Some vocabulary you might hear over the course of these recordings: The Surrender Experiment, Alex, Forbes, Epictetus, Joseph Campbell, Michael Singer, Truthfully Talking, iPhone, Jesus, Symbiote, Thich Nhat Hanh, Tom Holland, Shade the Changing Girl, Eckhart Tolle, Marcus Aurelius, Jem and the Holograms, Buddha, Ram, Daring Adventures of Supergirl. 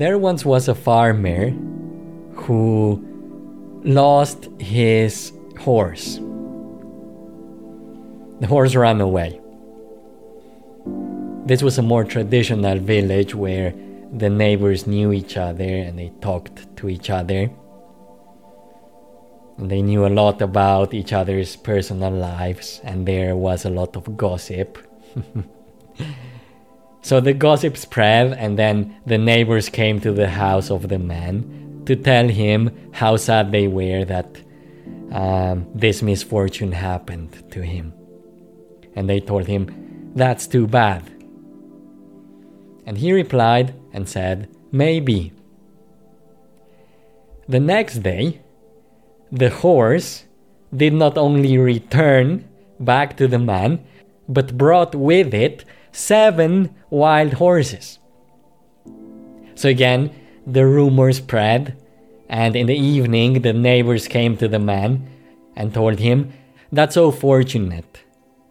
There once was a farmer who lost his horse. The horse ran away. This was a more traditional village where the neighbors knew each other and they talked to each other. And they knew a lot about each other's personal lives, and there was a lot of gossip. So the gossip spread, and then the neighbors came to the house of the man to tell him how sad they were that this misfortune happened to him. And they told him, "That's too bad." And he replied and said, "Maybe." The next day, the horse did not only return back to the man, but brought with it 7 wild horses. So again, the rumor spread, and in the evening the neighbors came to the man and told him, "That's so fortunate,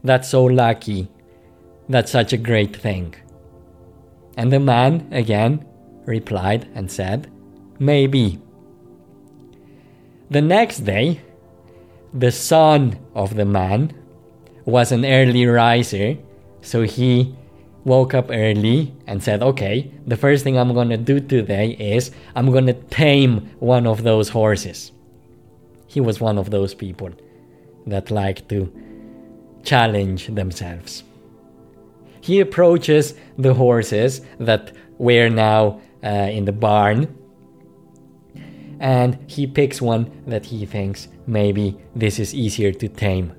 that's so lucky, that's such a great thing." And the man again replied and said, "Maybe." The next day, the son of the man was an early riser, so he woke up early and said, "Okay, the first thing I'm going to do today is I'm going to tame one of those horses." He was one of those people that like to challenge themselves. He approaches the horses that were now in the barn, and he picks one that he thinks maybe this is easier to tame.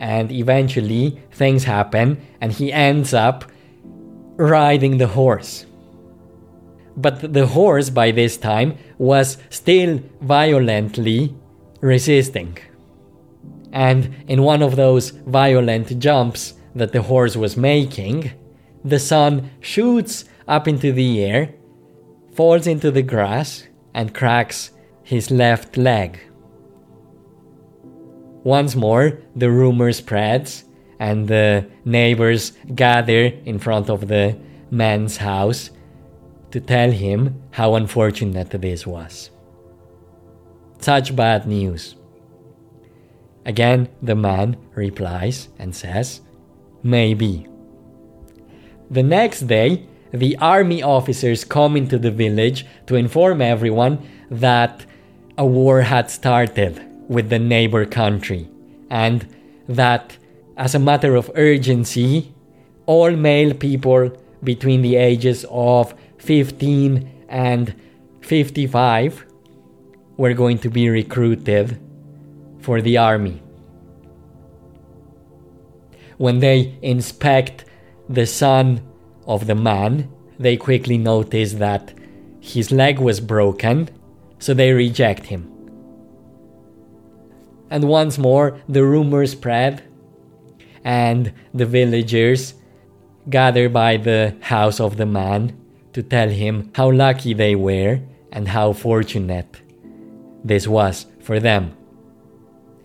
And eventually things happen and he ends up riding the horse. But the horse by this time was still violently resisting. And in one of those violent jumps that the horse was making, the son shoots up into the air, falls into the grass, and cracks his left leg. Once more, the rumor spreads, and the neighbors gather in front of the man's house to tell him how unfortunate this was. Such bad news. Again, the man replies and says, "Maybe." The next day, the army officers come into the village to inform everyone that a war had started with the neighbor country, and that as a matter of urgency, all male people between the ages of 15 and 55 were going to be recruited for the army. When they inspect the son of the man, they quickly notice that his leg was broken, so they reject him. And once more, the rumor spread, and the villagers gather by the house of the man to tell him how lucky they were and how fortunate this was for them.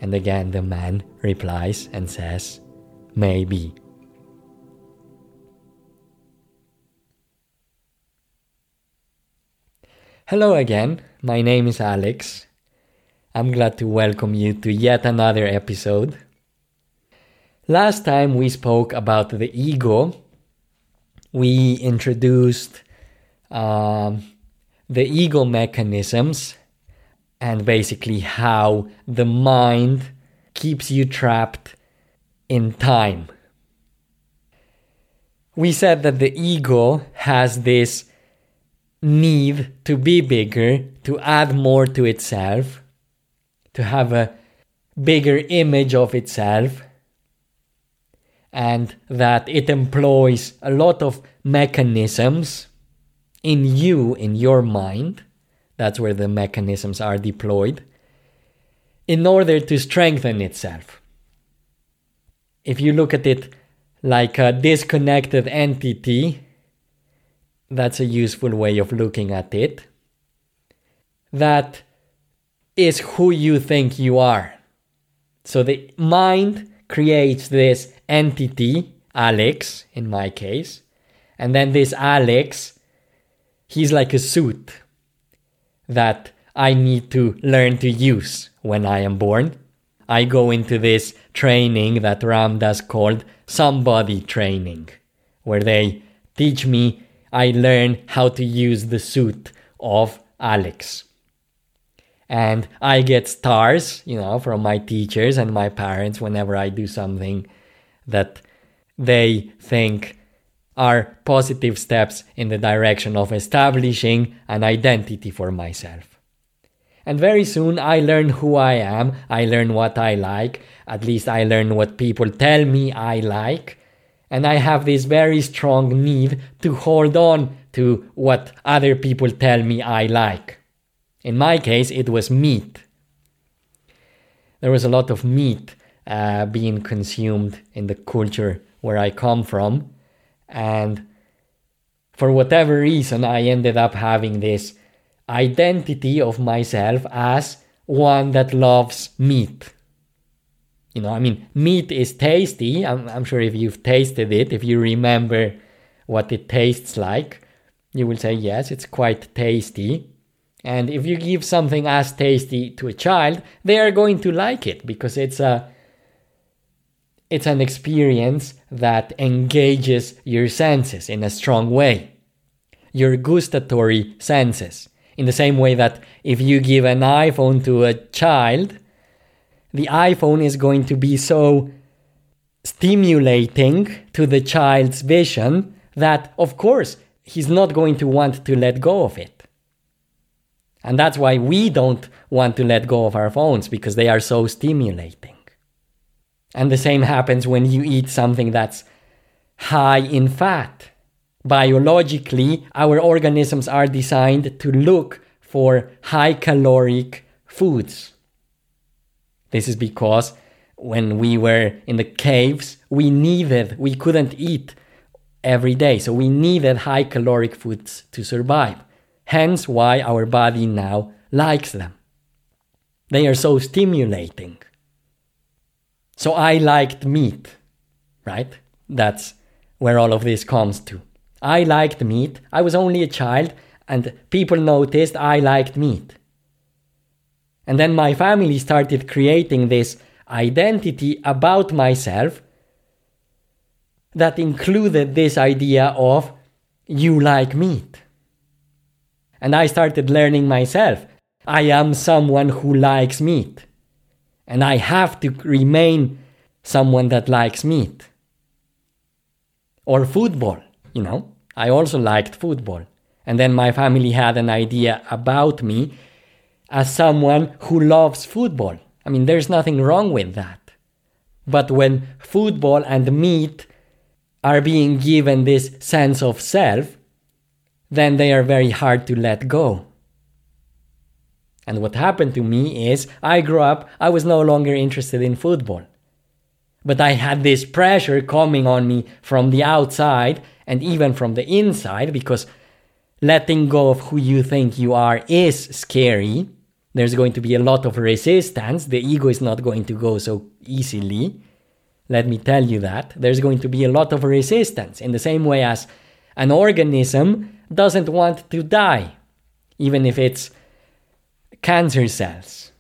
And again, the man replies and says, "Maybe." Hello again, my name is Alex. I'm glad to welcome you to yet another episode. Last time we spoke about the ego. We introduced the ego mechanisms and basically how the mind keeps you trapped in time. We said that the ego has this need to be bigger, to add more to itself, to have a bigger image of itself, and that it employs a lot of mechanisms in you, in your mind. That's where the mechanisms are deployed in order to strengthen itself. If you look at it like a disconnected entity, that's a useful way of looking at it. That is who you think you are. So the mind creates this entity, Alex in my case, and then this Alex, He's like a suit that I need to learn to use when I am born. I go into this training that Ram does called somebody training, where they teach me, I learn how to use the suit of Alex. And I get stars, from my teachers and my parents whenever I do something that they think are positive steps in the direction of establishing an identity for myself. And very soon I learn who I am, I learn what I like, at least I learn what people tell me I like, and I have this very strong need to hold on to what other people tell me I like. In my case, it was meat. There was a lot of meat being consumed in the culture where I come from, and for whatever reason I ended up having this identity of myself as one that loves meat. Meat is tasty. I'm sure if you've tasted it, if you remember what it tastes like, you will say, yes, it's quite tasty. And if you give something as tasty to a child, they are going to like it because it's an experience that engages your senses in a strong way, your gustatory senses. In the same way that if you give an iPhone to a child, the iPhone is going to be so stimulating to the child's vision that, of course, he's not going to want to let go of it. And that's why we don't want to let go of our phones, because they are so stimulating. And the same happens when you eat something that's high in fat. Biologically, our organisms are designed to look for high-caloric foods. This is because when we were in the caves, we couldn't eat every day, so we needed high-caloric foods to survive. Hence why our body now likes them. They are so stimulating. So I liked meat, right? That's where all of this comes to. I liked meat. I was only a child and people noticed I liked meat. And then my family started creating this identity about myself that included this idea of you like meat. And I started learning myself. I am someone who likes meat. And I have to remain someone that likes meat. Or football, I also liked football. And then my family had an idea about me as someone who loves football. There's nothing wrong with that. But when football and meat are being given this sense of self, then they are very hard to let go. And what happened to me is, I grew up, I was no longer interested in football. But I had this pressure coming on me from the outside and even from the inside, because letting go of who you think you are is scary. There's going to be a lot of resistance. The ego is not going to go so easily. Let me tell you that. There's going to be a lot of resistance, in the same way as an organism doesn't want to die, even if it's cancer cells.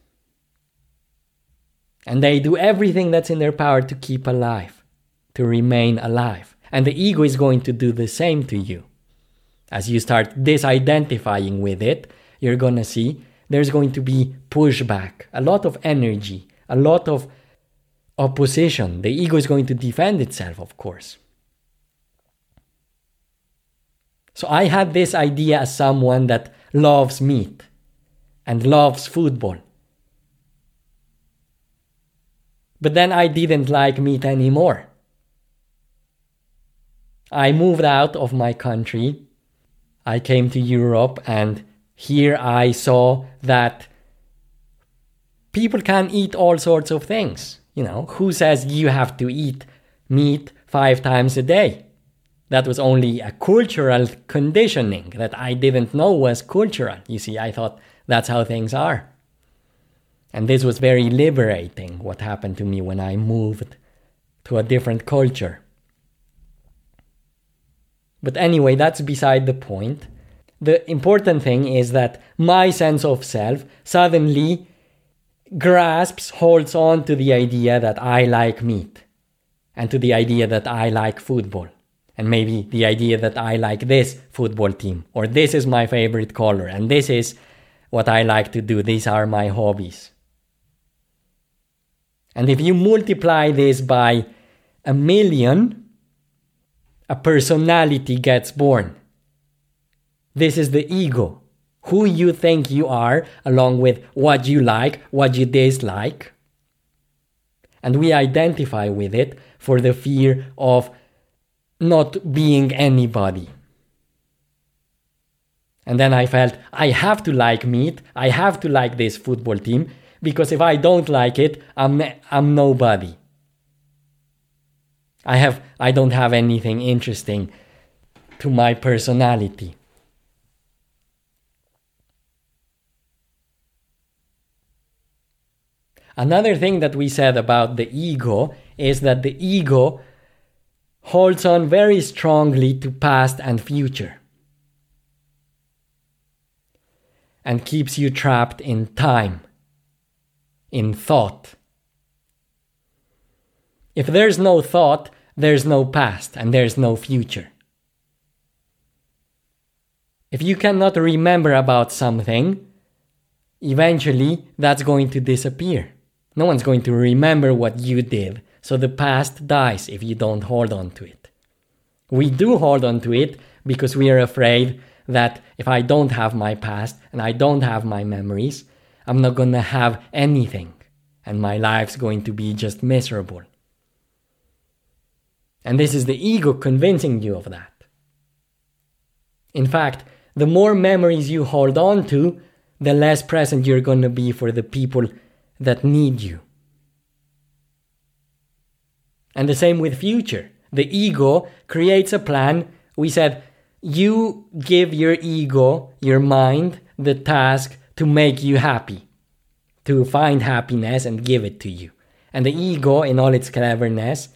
And they do everything that's in their power to keep alive, to remain alive. And the ego is going to do the same to you. As you start disidentifying with it, you're going to see there's going to be pushback, a lot of energy, a lot of opposition. The ego is going to defend itself, of course. So I had this idea as someone that loves meat and loves football. But then I didn't like meat anymore. I moved out of my country. I came to Europe, and here I saw that people can eat all sorts of things. Who says you have to eat meat 5 times a day? That was only a cultural conditioning that I didn't know was cultural. You see, I thought that's how things are. And this was very liberating, what happened to me when I moved to a different culture. But anyway, that's beside the point. the important thing is that my sense of self suddenly grasps, holds on to the idea that I like meat, and to the idea that I like football, and maybe the idea that I like this football team, or this is my favorite color, and this is what I like to do, these are my hobbies. And if you multiply this by 1,000,000, a personality gets born. This is the ego, who you think you are, along with what you like, what you dislike. And we identify with it for the fear of not being anybody. And then I felt, I have to like meat, I have to like this football team, because if I don't like it, I'm nobody. I don't have anything interesting to my personality. Another thing that we said about the ego is that the ego holds on very strongly to past and future, and keeps you trapped in time, in thought. If there's no thought, there's no past and there's no future. If you cannot remember about something, eventually that's going to disappear. No one's going to remember what you did, so the past dies if you don't hold on to it. We do hold on to it because we are afraid that if I don't have my past and I don't have my memories, I'm not going to have anything, and my life's going to be just miserable. And this is the ego convincing you of that. In fact, the more memories you hold on to, the less present you're going to be for the people that need you. And the same with future. The ego creates a plan. We said, you give your ego, your mind, the task to make you happy, to find happiness and give it to you. And the ego, in all its cleverness,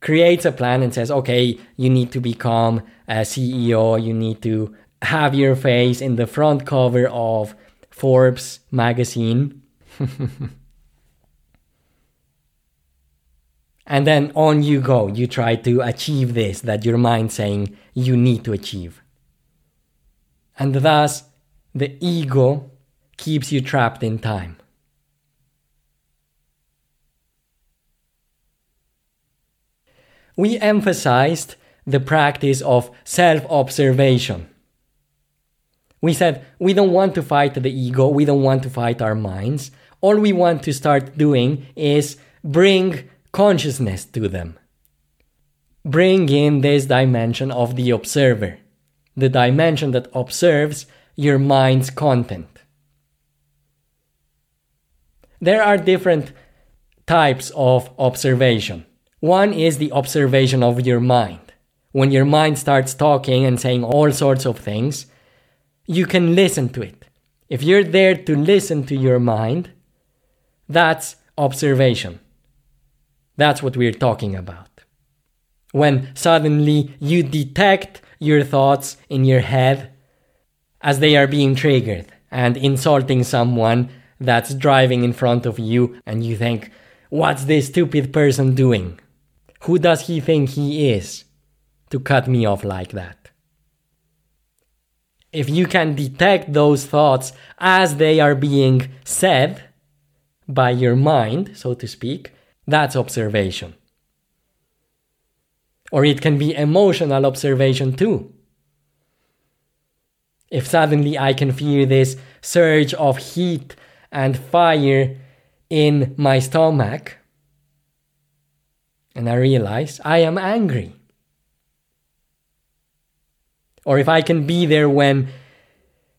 creates a plan and says, okay, you need to become a CEO, you need to have your face in the front cover of Forbes magazine. And then on you go, you try to achieve this that your mind's saying you need to achieve. And thus, the ego keeps you trapped in time. We emphasized the practice of self-observation. We said we don't want to fight the ego, we don't want to fight our minds. All we want to start doing is bring consciousness to them. Bring in this dimension of the observer, the dimension that observes your mind's content. There are different types of observation. One is the observation of your mind. When your mind starts talking and saying all sorts of things, you can listen to it. If you're there to listen to your mind, that's observation. That's what we're talking about. When suddenly you detect your thoughts in your head as they are being triggered and insulting someone that's driving in front of you, and you think, what's this stupid person doing? Who does he think he is to cut me off like that? If you can detect those thoughts as they are being said by your mind, so to speak, that's observation. Or it can be emotional observation too. If suddenly I can feel this surge of heat and fire in my stomach, and I realize I am angry. Or if I can be there when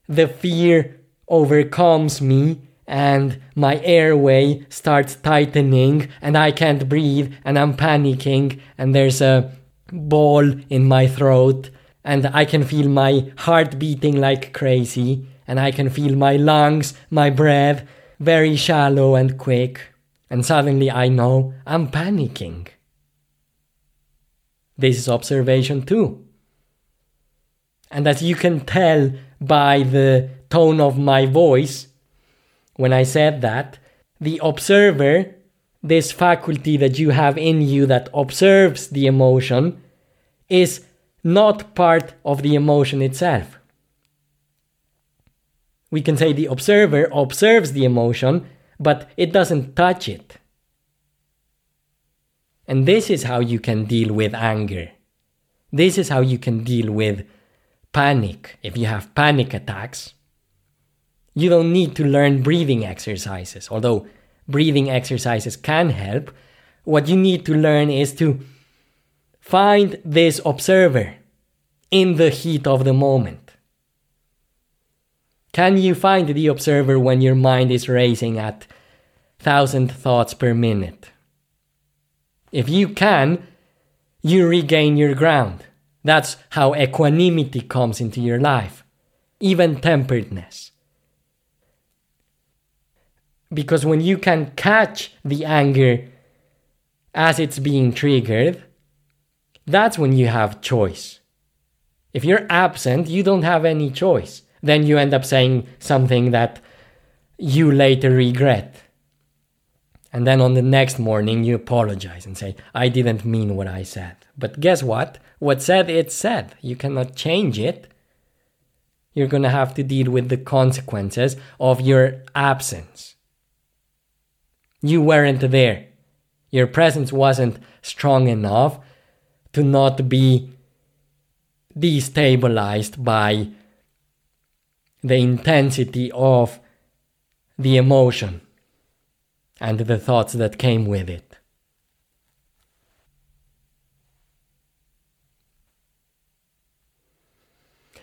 the fear overcomes me and my airway starts tightening and I can't breathe and I'm panicking and there's a ball in my throat, and I can feel my heart beating like crazy, and I can feel my lungs, my breath, very shallow and quick, and suddenly I know I'm panicking. This is observation too. and as you can tell by the tone of my voice when I said that, the observer, this faculty that you have in you that observes the emotion, is not part of the emotion itself. We can say the observer observes the emotion, but it doesn't touch it. And this is how you can deal with anger. This is how you can deal with panic. If you have panic attacks, you don't need to learn breathing exercises, although breathing exercises can help. What you need to learn is to find this observer in the heat of the moment. Can you find the observer when your mind is racing at 1,000 thoughts per minute? If you can, you regain your ground. That's how equanimity comes into your life, even temperedness. Because when you can catch the anger as it's being triggered, that's when you have choice. If you're absent, you don't have any choice. Then you end up saying something that you later regret. And then on the next morning, you apologize and say, I didn't mean what I said. But guess what? What's said, it's said. You cannot change it. You're going to have to deal with the consequences of your absence. You weren't there. Your presence wasn't strong enough to not be destabilized by the intensity of the emotion and the thoughts that came with it.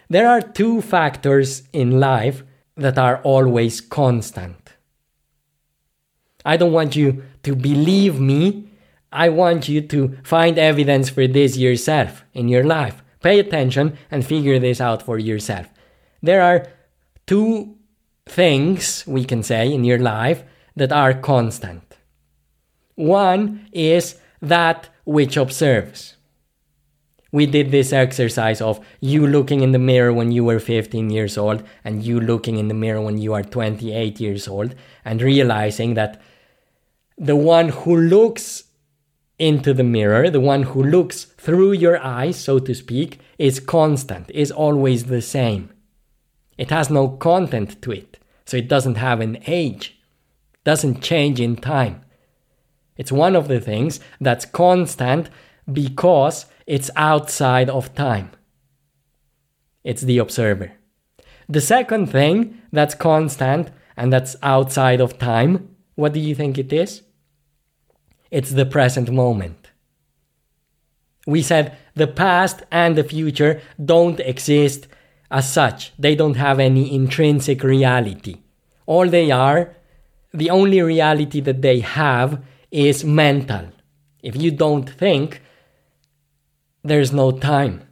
There are two factors in life that are always constant. I don't want you to believe me. I want you to find evidence for this yourself in your life. Pay attention and figure this out for yourself. There are two things, we can say, in your life that are constant. One is that which observes. We did this exercise of you looking in the mirror when you were 15 years old and you looking in the mirror when you are 28 years old, and realizing that the one who looks into the mirror, the one who looks through your eyes, so to speak, is constant, is always the same. It has no content to it, so it doesn't have an age. Doesn't change in time. It's one of the things that's constant because it's outside of time. It's the observer. The second thing that's constant and that's outside of time, what do you think it is? It's the present moment. We said the past and the future don't exist as such. They don't have any intrinsic reality. All they are, the only reality that they have, is mental. If you don't think, there's no time.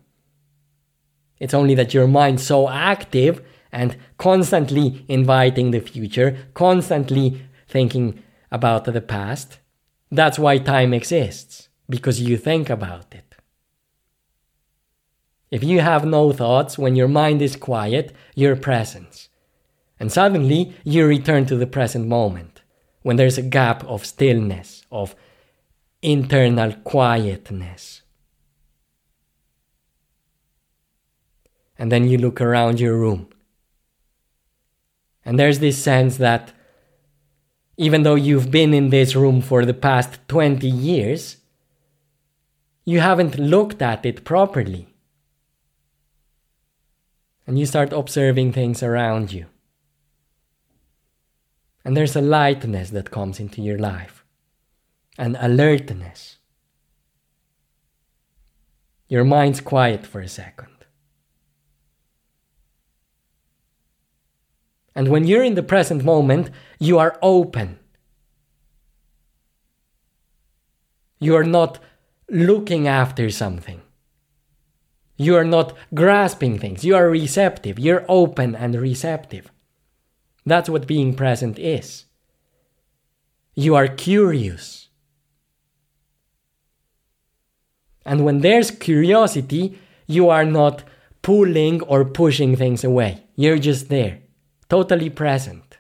It's only that your mind's so active and constantly inviting the future, constantly thinking about the past. That's why time exists, because you think about it. If you have no thoughts, when your mind is quiet, you're present. And suddenly, you return to the present moment, when there's a gap of stillness, of internal quietness. And then you look around your room. And there's this sense that even though you've been in this room for the past 20 years, you haven't looked at it properly. And you start observing things around you. And there's a lightness that comes into your life, an alertness. Your mind's quiet for a second. And when you're in the present moment, you are open. You are not looking after something. You are not grasping things. You are receptive. You're open and receptive. That's what being present is. You are curious. And when there's curiosity, you are not pulling or pushing things away. You're just there, totally present.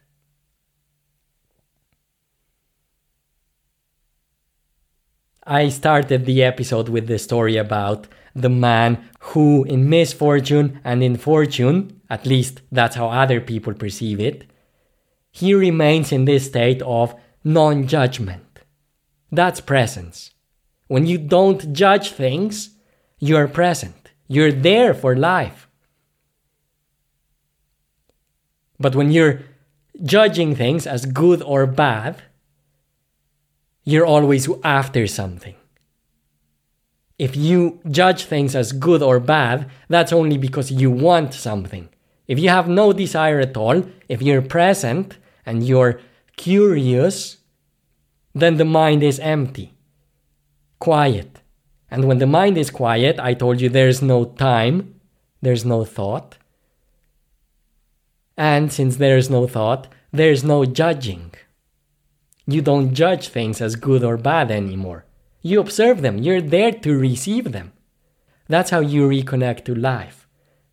I started the episode with the story about the man who, in misfortune and in fortune, at least that's how other people perceive it, he remains in this state of non-judgment. That's presence. When you don't judge things, you are present. You're there for life. But when you're judging things as good or bad, you're always after something. If you judge things as good or bad, that's only because you want something. If you have no desire at all, if you're present and you're curious, then the mind is empty, quiet. And when the mind is quiet, I told you there's no time, there's no thought. And since there's no thought, there's no judging. You don't judge things as good or bad anymore. You observe them. You're there to receive them. That's how you reconnect to life.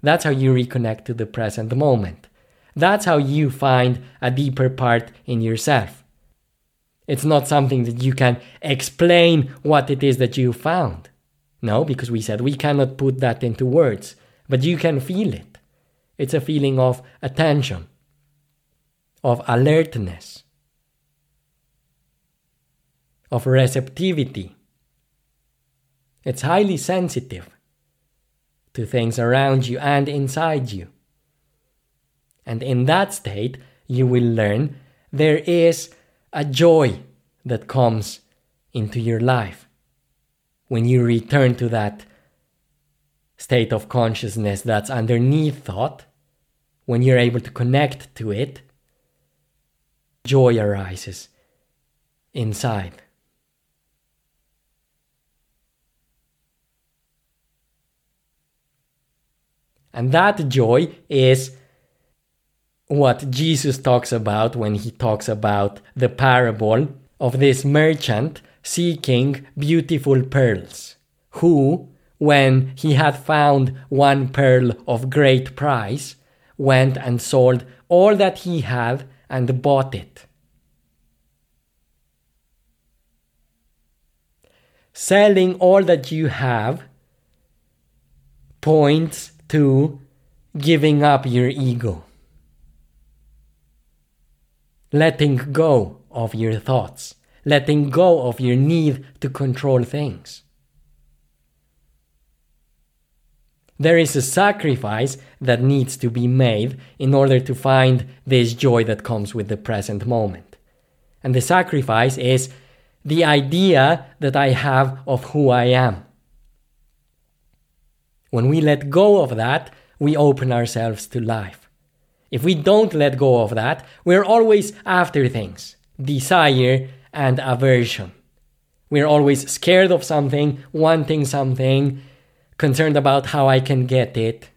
That's how you reconnect to the present moment. That's how you find a deeper part in yourself. It's not something that you can explain what it is that you found. No, because we said we cannot put that into words. But you can feel it. It's a feeling of attention, of alertness, of receptivity. It's highly sensitive to things around you and inside you. And in that state, you will learn there is a joy that comes into your life when you return to that state of consciousness that's underneath thought. When you're able to connect to it, joy arises inside. And that joy is what Jesus talks about when he talks about the parable of this merchant seeking beautiful pearls, who, when he had found one pearl of great price, went and sold all that he had and bought it. Selling all that you have points to giving up your ego, letting go of your thoughts, letting go of your need to control things. There is a sacrifice that needs to be made in order to find this joy that comes with the present moment. And the sacrifice is the idea that I have of who I am. When we let go of that, we open ourselves to life. If we don't let go of that, we're always after things, desire and aversion. We're always scared of something, wanting something, concerned about how I can get it.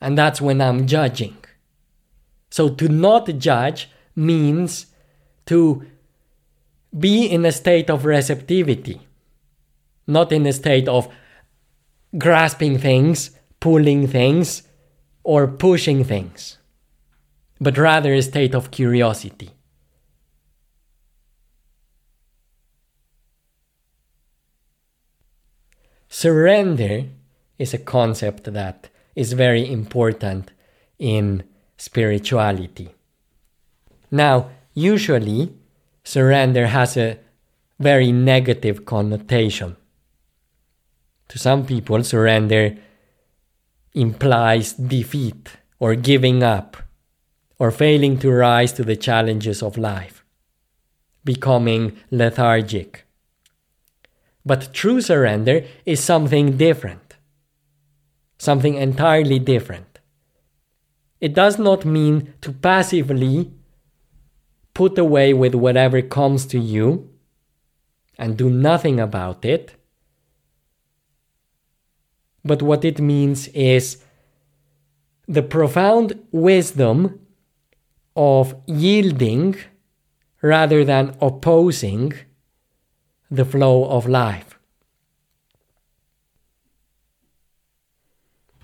And that's when I'm judging. So to not judge means to be in a state of receptivity. Not in a state of grasping things, pulling things, or pushing things, but rather a state of curiosity. Surrender is a concept that is very important in spirituality. Now, usually, surrender has a very negative connotation. To some people, surrender implies defeat or giving up or failing to rise to the challenges of life, becoming lethargic. But true surrender is something different, something entirely different. It does not mean to passively put away with whatever comes to you and do nothing about it. But what it means is the profound wisdom of yielding rather than opposing the flow of life.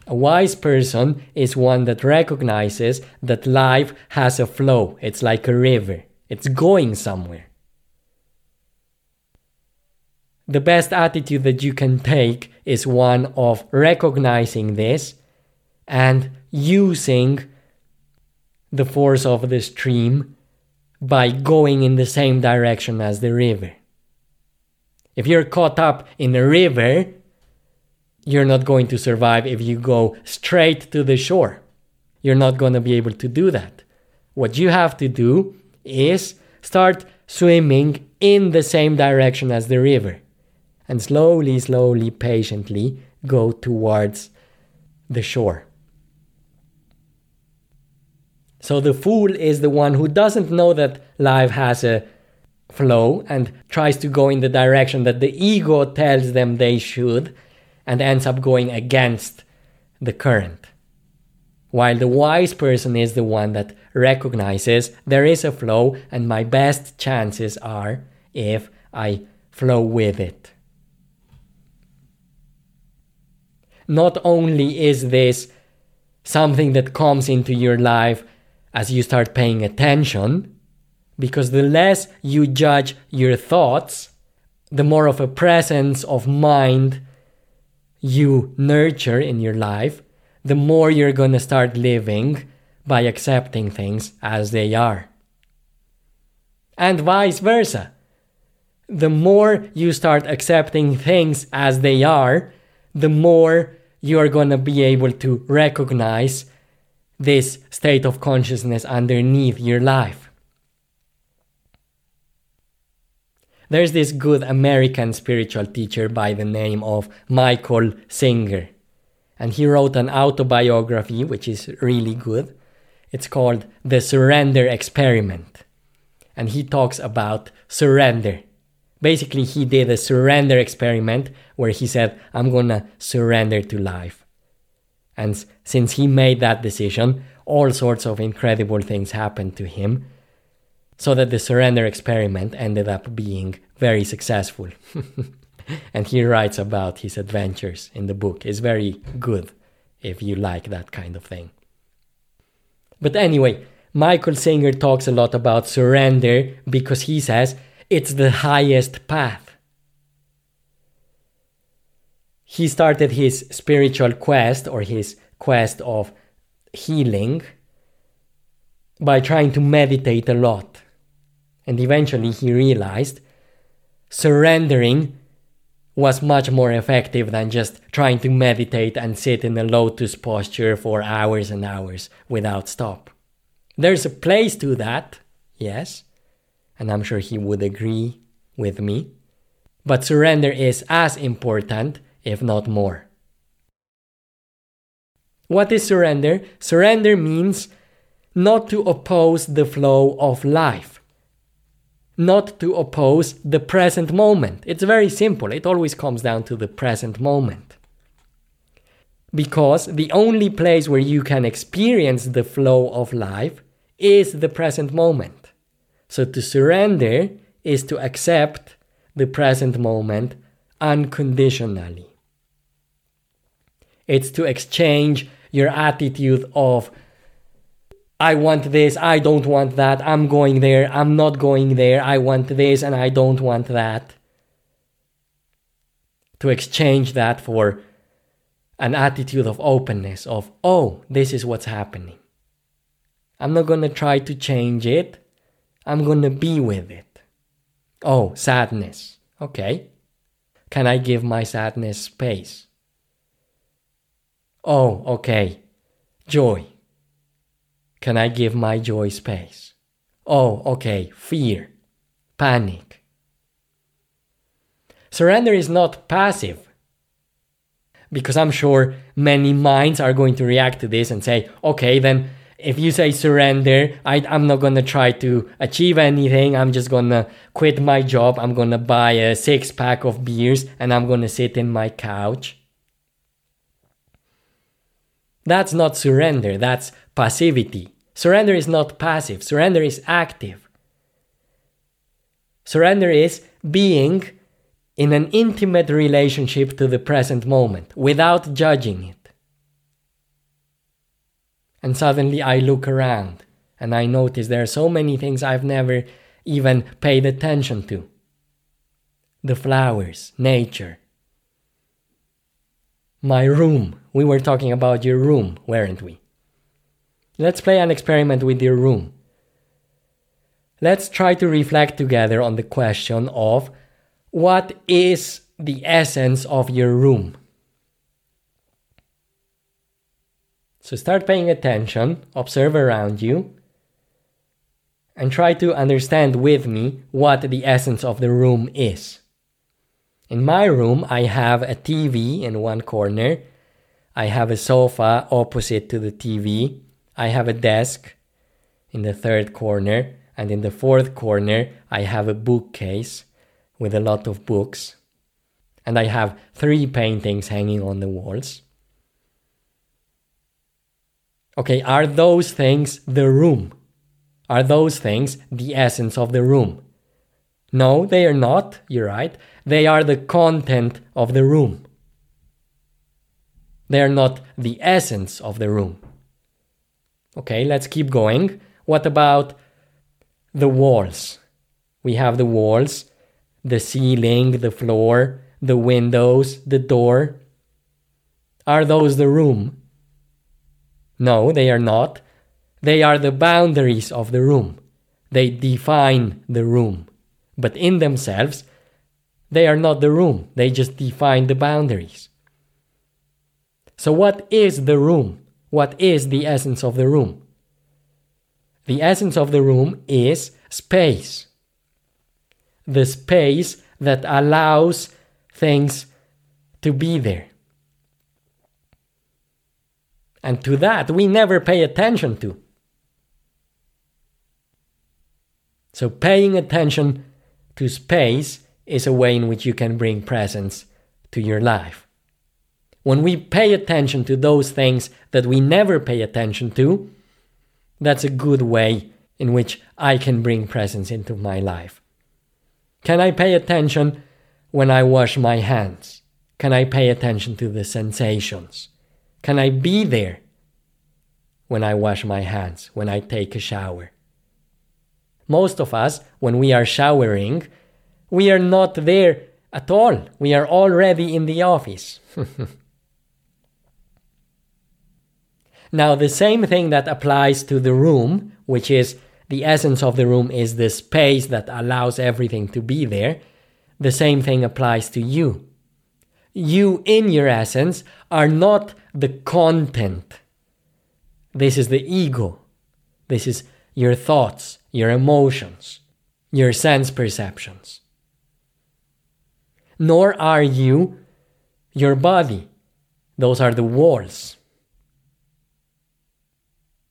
A wise person is one that recognizes that life has a flow. It's like a river. It's going somewhere. The best attitude that you can take is one of recognizing this and using the force of the stream by going in the same direction as the river. If you're caught up in a river, you're not going to survive if you go straight to the shore. You're not going to be able to do that. What you have to do is start swimming in the same direction as the river and slowly, slowly, patiently go towards the shore. So the fool is the one who doesn't know that life has a flow and tries to go in the direction that the ego tells them they should, and ends up going against the current. While the wise person is the one that recognizes there is a flow and my best chances are if I flow with it. Not only is this something that comes into your life as you start paying attention, because the less you judge your thoughts, the more of a presence of mind you nurture in your life, the more you're going to start living by accepting things as they are. And vice versa. The more you start accepting things as they are, the more you're going to be able to recognize this state of consciousness underneath your life. There's this good American spiritual teacher by the name of Michael Singer. And he wrote an autobiography, which is really good. It's called The Surrender Experiment. And he talks about surrender. Basically, he did a surrender experiment where he said, I'm gonna surrender to life. And since he made that decision, all sorts of incredible things happened to him. So that the surrender experiment ended up being very successful. And he writes about his adventures in the book. It's very good if you like that kind of thing. But anyway, Michael Singer talks a lot about surrender because he says it's the highest path. He started his spiritual quest or his quest of healing by trying to meditate a lot. And eventually he realized surrendering was much more effective than just trying to meditate and sit in a lotus posture for hours and hours without stop. There's a place to that, yes, and I'm sure he would agree with me, but surrender is as important, if not more. What is surrender? Surrender means not to oppose the flow of life. Not to oppose the present moment. It's very simple. It always comes down to the present moment. Because the only place where you can experience the flow of life is the present moment. So to surrender is to accept the present moment unconditionally. It's to exchange your attitude of I want this, I don't want that, I'm going there, I'm not going there, I want this and I don't want that. To exchange that for an attitude of openness, of, oh, this is what's happening. I'm not going to try to change it, I'm going to be with it. Oh, sadness. Okay. Can I give my sadness space? Oh, okay. Joy. Can I give my joy space? Oh, okay, fear, panic. Surrender is not passive. Because I'm sure many minds are going to react to this and say, okay, then if you say surrender, I'm not going to try to achieve anything. I'm just going to quit my job. I'm going to buy a 6-pack of beers and I'm going to sit in my couch. That's not surrender, that's passivity. Surrender is not passive, surrender is active. Surrender is being in an intimate relationship to the present moment without judging it. and suddenly I look around and I notice there are so many things I've never even paid attention to. The flowers, nature, my room. We were talking about your room, weren't we? Let's play an experiment with your room. Let's try to reflect together on the question of what is the essence of your room. So start paying attention, observe around you, and try to understand with me what the essence of the room is. In my room, I have a TV in one corner. I have a sofa opposite to the TV. I have a desk in the third corner. And in the fourth corner, I have a bookcase with a lot of books. And I have 3 paintings hanging on the walls. Okay, are those things the room? Are those things the essence of the room? No, they are not, you're right. They are the content of the room. They are not the essence of the room. Okay, let's keep going. What about the walls? We have the walls, the ceiling, the floor, the windows, the door. Are those the room? No, they are not. They are the boundaries of the room. They define the room. But in themselves, they are not the room. They just define the boundaries. So what is the room? What is the essence of the room? The essence of the room is space. The space that allows things to be there. And to that, we never pay attention to. So paying attention to space is a way in which you can bring presence to your life. When we pay attention to those things that we never pay attention to, that's a good way in which I can bring presence into my life. Can I pay attention when I wash my hands? Can I pay attention to the sensations? Can I be there when I wash my hands, when I take a shower? Most of us, when we are showering, we are not there at all. We are already in the office. Now, the same thing that applies to the room, which is the essence of the room is the space that allows everything to be there. The same thing applies to you. You, in your essence, are not the content. This is the ego. This is your thoughts, your emotions, your sense perceptions. Nor are you your body. Those are the walls.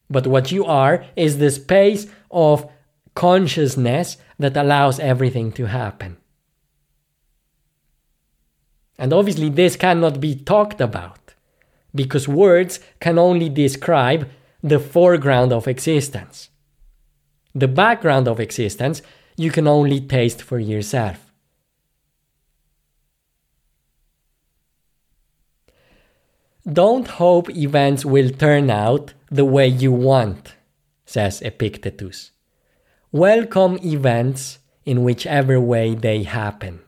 But what you are is the space of consciousness that allows everything to happen. And obviously this cannot be talked about, because words can only describe the foreground of existence. The background of existence you can only taste for yourself. Don't hope events will turn out the way you want, says Epictetus. Welcome events in whichever way they happen.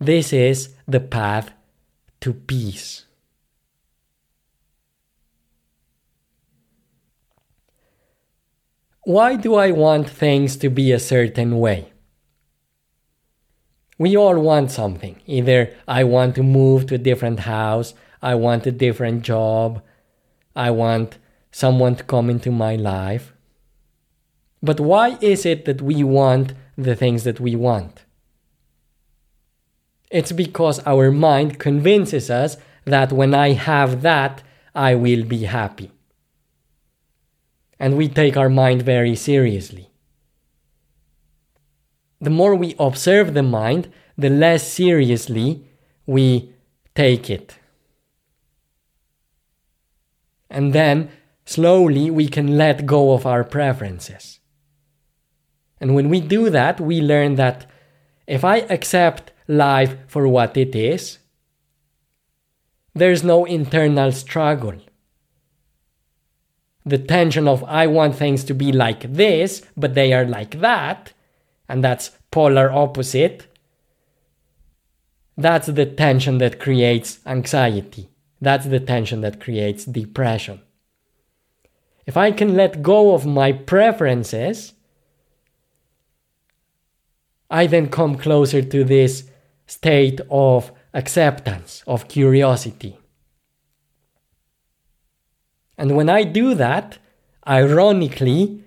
This is the path to peace. Why do I want things to be a certain way? We all want something. Either I want to move to a different house, I want a different job, I want someone to come into my life. But why is it that we want the things that we want? It's because our mind convinces us that when I have that, I will be happy. And we take our mind very seriously. The more we observe the mind, the less seriously we take it. And then, slowly, we can let go of our preferences. And when we do that, we learn that if I accept life for what it is, there's no internal struggle. the tension of I want things to be like this, but they are like that, and that's polar opposite. That's the tension that creates anxiety. That's the tension that creates depression. If I can let go of my preferences, I then come closer to this state of acceptance, of curiosity. And when I do that, ironically,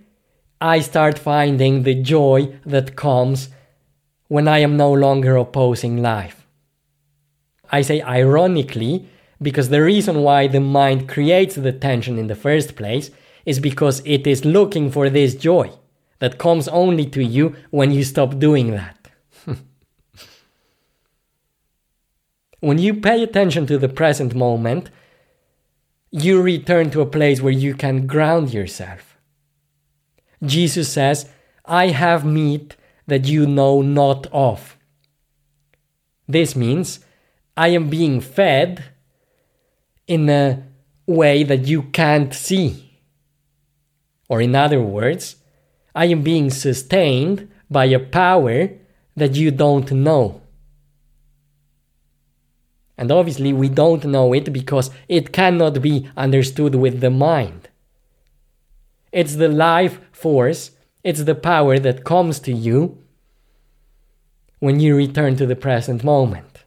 I start finding the joy that comes when I am no longer opposing life. I say ironically because the reason why the mind creates the tension in the first place is because it is looking for this joy that comes only to you when you stop doing that. When you pay attention to the present moment, you return to a place where you can ground yourself. Jesus says, I have meat that you know not of. This means I am being fed in a way that you can't see. Or in other words, I am being sustained by a power that you don't know. And obviously we don't know it because it cannot be understood with the mind. It's the life force, it's the power that comes to you when you return to the present moment.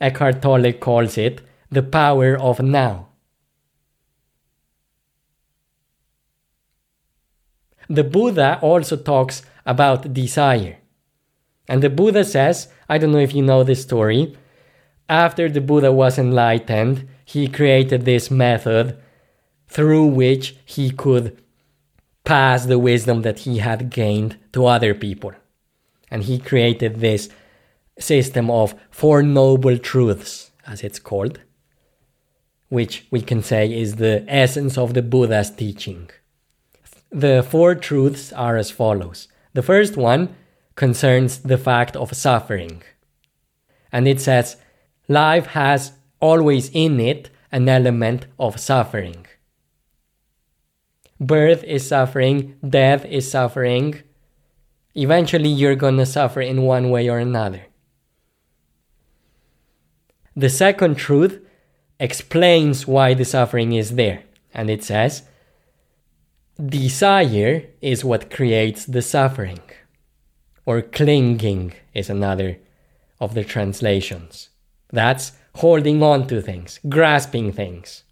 Eckhart Tolle calls it the power of now. The Buddha also talks about desire. And the Buddha says, I don't know if you know this story, after the Buddha was enlightened, he created this method through which he could pass the wisdom that he had gained to other people. And he created this system of Four Noble Truths, as it's called, which we can say is the essence of the Buddha's teaching. The four truths are as follows. The first one concerns the fact of suffering. And it says, life has always in it an element of suffering. Birth is suffering, death is suffering. Eventually you're gonna suffer in one way or another. The second truth explains why the suffering is there. And it says, desire is what creates the suffering. Or clinging is another of the translations. That's holding on to things, grasping things.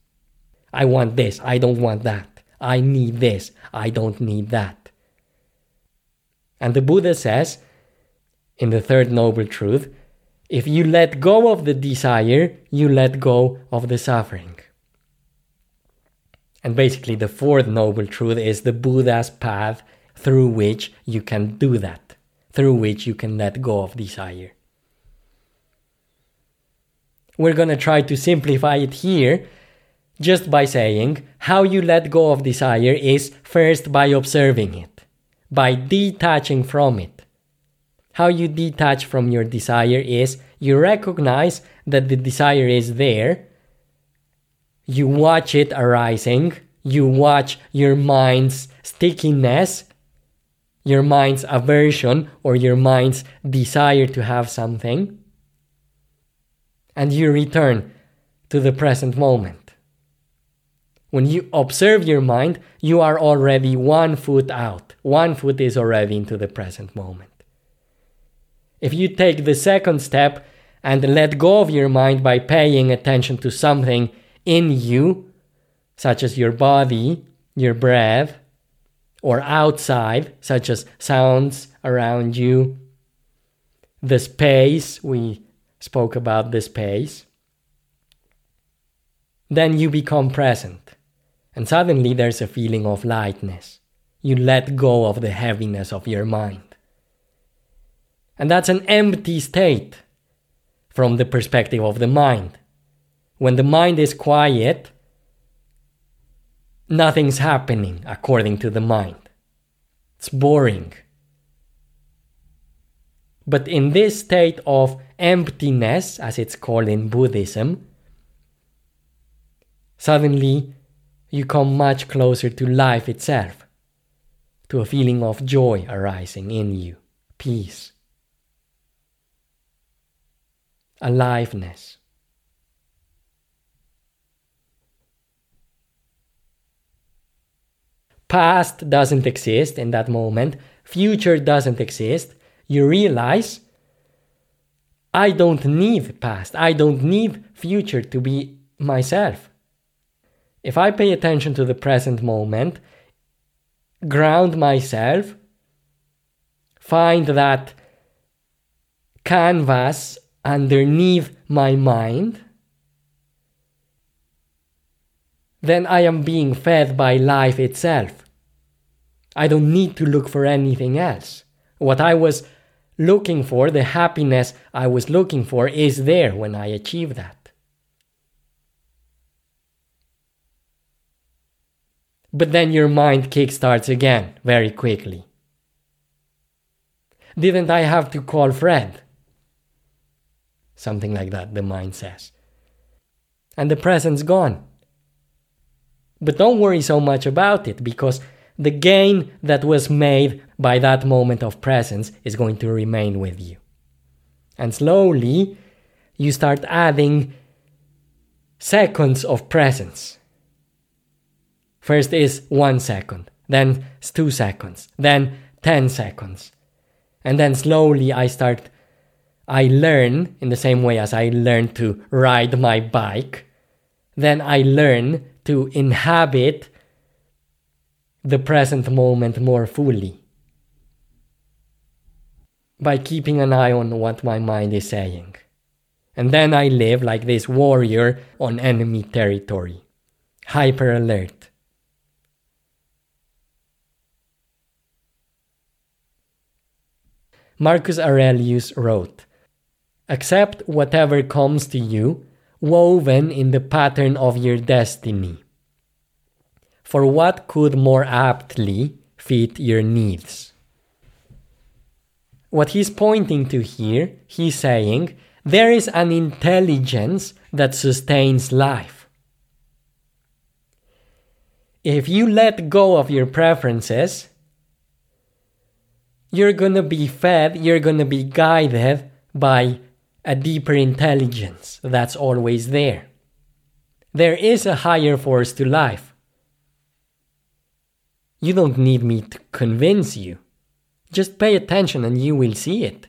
I want this, I don't want that. I need this, I don't need that. And the Buddha says, in the Third Noble Truth, if you let go of the desire, you let go of the suffering. And basically the Fourth Noble Truth is the Buddha's path through which you can do that, through which you can let go of desire. We're going to try to simplify it here just by saying how you let go of desire is first by observing it, by detaching from it. How you detach from your desire is you recognize that the desire is there, you watch it arising, you watch your mind's stickiness, your mind's aversion or your mind's desire to have something. And you return to the present moment. When you observe your mind, you are already one foot out. One foot is already into the present moment. If you take the second step and let go of your mind by paying attention to something in you, such as your body, your breath, or outside, such as sounds around you, the space we spoke about, the space, then you become present. And suddenly there's a feeling of lightness. You let go of the heaviness of your mind. And that's an empty state from the perspective of the mind. When the mind is quiet, nothing's happening according to the mind. It's boring. But in this state of emptiness, as it's called in Buddhism, suddenly you come much closer to life itself, to a feeling of joy arising in you, peace, aliveness. Past doesn't exist in that moment, future doesn't exist. You realize, I don't need past, I don't need future to be myself. If I pay attention to the present moment, ground myself, find that canvas underneath my mind, then I am being fed by life itself. I don't need to look for anything else. What I was looking for, the happiness I was looking for, is there when I achieve that. But then your mind kickstarts again very quickly. Didn't I have to call Fred? Something like that, the mind says. And the present's gone. But don't worry so much about it, because the gain that was made by that moment of presence is going to remain with you. And slowly, you start adding seconds of presence. First is 1 second, then 2 seconds, then 10 seconds. And then slowly I learn, in the same way as I learn to ride my bike, then I learn to inhabit the present moment more fully by keeping an eye on what my mind is saying. And then I live like this warrior on enemy territory, hyper alert. Marcus Aurelius wrote, "Accept whatever comes to you, woven in the pattern of your destiny. For what could more aptly fit your needs?" What he's pointing to here, he's saying, there is an intelligence that sustains life. If you let go of your preferences, you're going to be fed, you're going to be guided by a deeper intelligence that's always there. There is a higher force to life. You don't need me to convince you. Just pay attention and you will see it.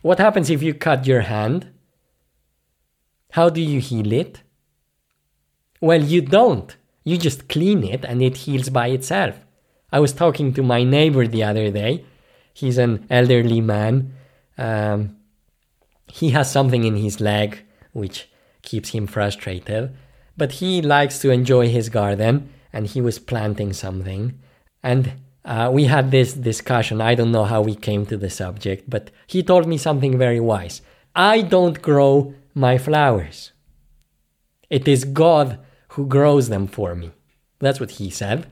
What happens if you cut your hand? How do you heal it? Well, you don't. You just clean it and it heals by itself. I was talking to my neighbor the other day. He's an elderly man. He has something in his leg which keeps him frustrated. But he likes to enjoy his garden, and he was planting something. And we had this discussion. I don't know how we came to the subject, but he told me something very wise. I don't grow my flowers. It is God who grows them for me. That's what he said.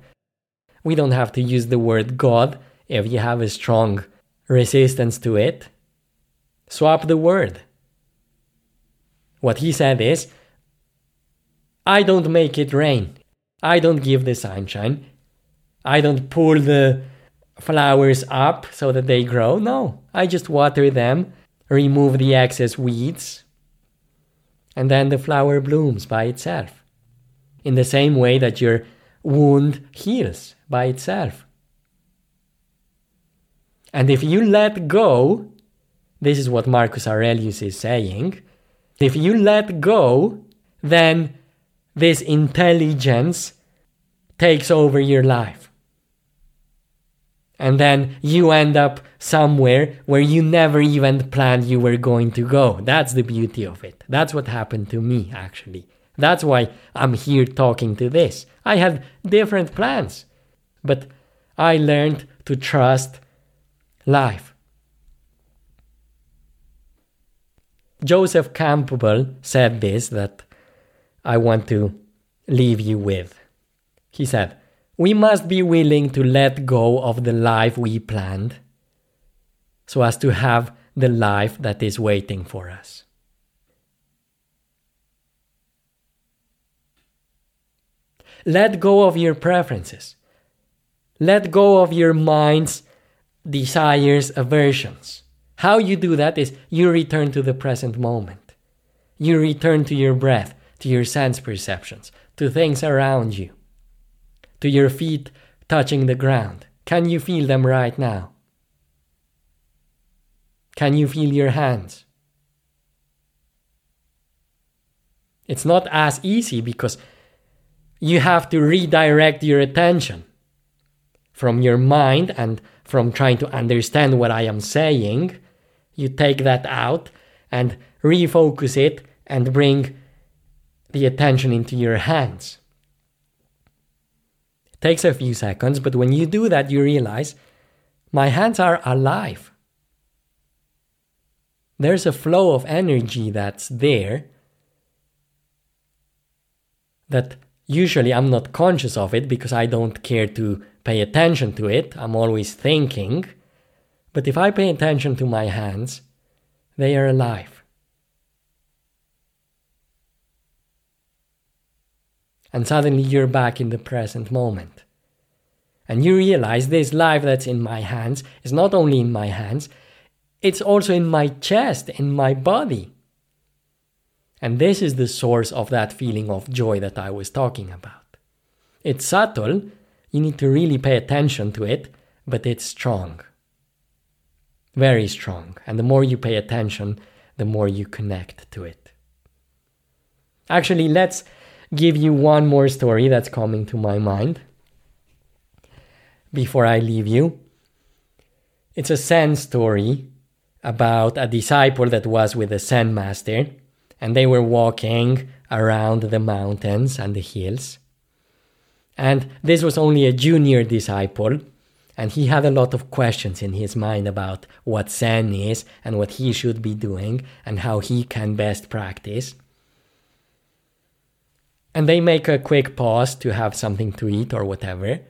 We don't have to use the word God. If you have a strong resistance to it, swap the word. What he said is, I don't make it rain. I don't give the sunshine. I don't pull the flowers up so that they grow. No, I just water them, remove the excess weeds, and then the flower blooms by itself. In the same way that your wound heals by itself. And if you let go, this is what Marcus Aurelius is saying, if you let go, then this intelligence takes over your life. And then you end up somewhere where you never even planned you were going to go. That's the beauty of it. That's what happened to me, actually. That's why I'm here talking to this. I had different plans, but I learned to trust life. Joseph Campbell said this that I want to leave you with. He said, "We must be willing to let go of the life we planned so as to have the life that is waiting for us." Let go of your preferences. Let go of your mind's desires, aversions. How you do that is you return to the present moment. You return to your breath, to your sense perceptions, to things around you, to your feet touching the ground. Can you feel them right now? Can you feel your hands? It's not as easy because you have to redirect your attention from your mind and from trying to understand what I am saying. You take that out and refocus it and bring the attention into your hands. It takes a few seconds, but when you do that, you realize my hands are alive. There's a flow of energy that's there that usually I'm not conscious of it because I don't care to pay attention to it. I'm always thinking. But if I pay attention to my hands, they are alive. And suddenly you're back in the present moment. And you realize this life that's in my hands is not only in my hands, it's also in my chest, in my body. And this is the source of that feeling of joy that I was talking about. It's subtle, you need to really pay attention to it, but it's strong. Very strong. And the more you pay attention, the more you connect to it. Actually, let's give you one more story that's coming to my mind before I leave you. It's a Zen story about a disciple that was with a Zen master, and they were walking around the mountains and the hills. And this was only a junior disciple, and he had a lot of questions in his mind about what Zen is and what he should be doing and how he can best practice. And they make a quick pause to have something to eat or whatever.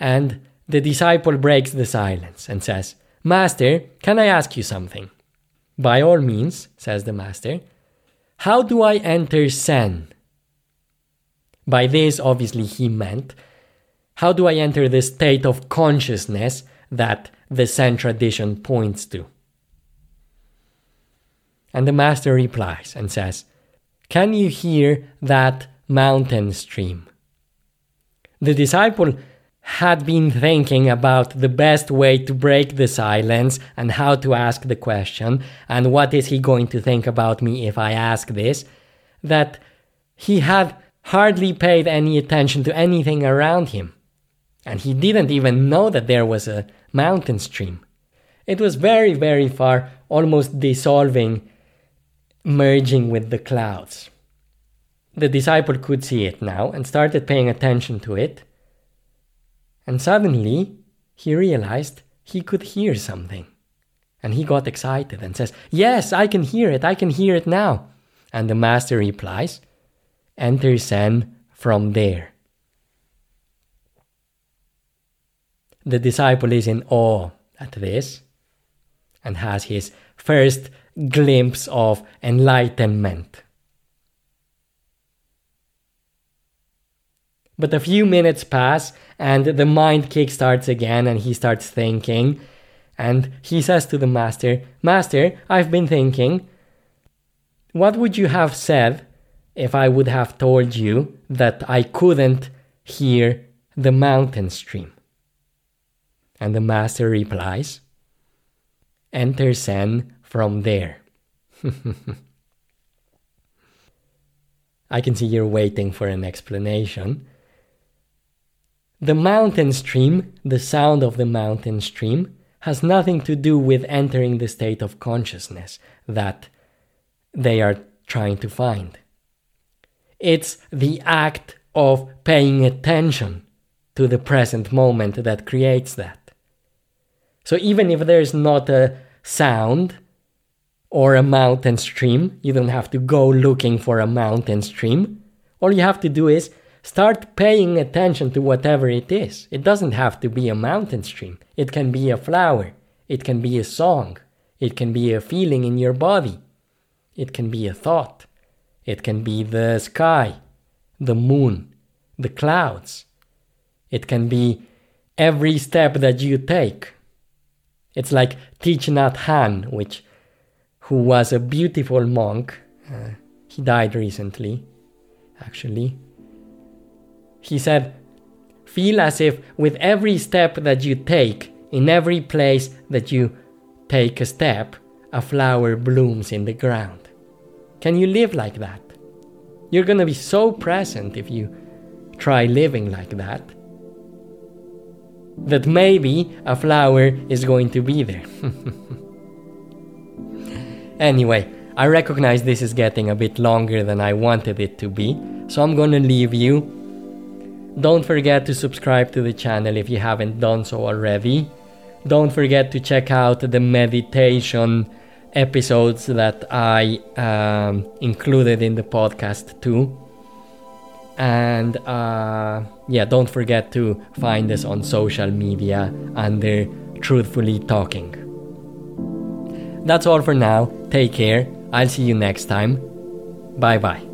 And the disciple breaks the silence and says, "Master, can I ask you something?" "By all means," says the master. "How do I enter Zen?" By this, obviously, he meant, how do I enter the state of consciousness that the Zen tradition points to? And the master replies and says, "Can you hear that mountain stream?" The disciple had been thinking about the best way to break the silence and how to ask the question and what is he going to think about me if I ask this, that he had hardly paid any attention to anything around him. And he didn't even know that there was a mountain stream. It was very, very far, almost dissolving, merging with the clouds. The disciple could see it now and started paying attention to it. And suddenly, he realized he could hear something. And he got excited and says, "Yes, I can hear it now." And the master replies, "Enter Zen from there." The disciple is in awe at this and has his first glimpse of enlightenment. But a few minutes pass and the mind kickstarts again and he starts thinking. And he says to the master, "Master, I've been thinking. What would you have said if I would have told you that I couldn't hear the mountain stream?" And the master replies, "Enter Zen from there." I can see you're waiting for an explanation. The mountain stream, the sound of the mountain stream, has nothing to do with entering the state of consciousness that they are trying to find. It's the act of paying attention to the present moment that creates that. So even if there's not a sound or a mountain stream, you don't have to go looking for a mountain stream. All you have to do is start paying attention to whatever it is. It doesn't have to be a mountain stream. It can be a flower. It can be a song. It can be a feeling in your body. It can be a thought. It can be the sky, the moon, the clouds. It can be every step that you take. It's like Thich Nhat Hanh, who was a beautiful monk. He died recently, actually. He said, feel as if with every step that you take, in every place that you take a step, a flower blooms in the ground. Can you live like that? You're going to be so present if you try living like that, that maybe a flower is going to be there. Anyway, I recognize this is getting a bit longer than I wanted it to be, so I'm going to leave you. Don't forget to subscribe to the channel if you haven't done so already. Don't forget to check out the meditation episodes that I included in the podcast too. And don't forget to find us on social media under Truthfully Talking. That's all for now. Take care. I'll see you next time. Bye bye.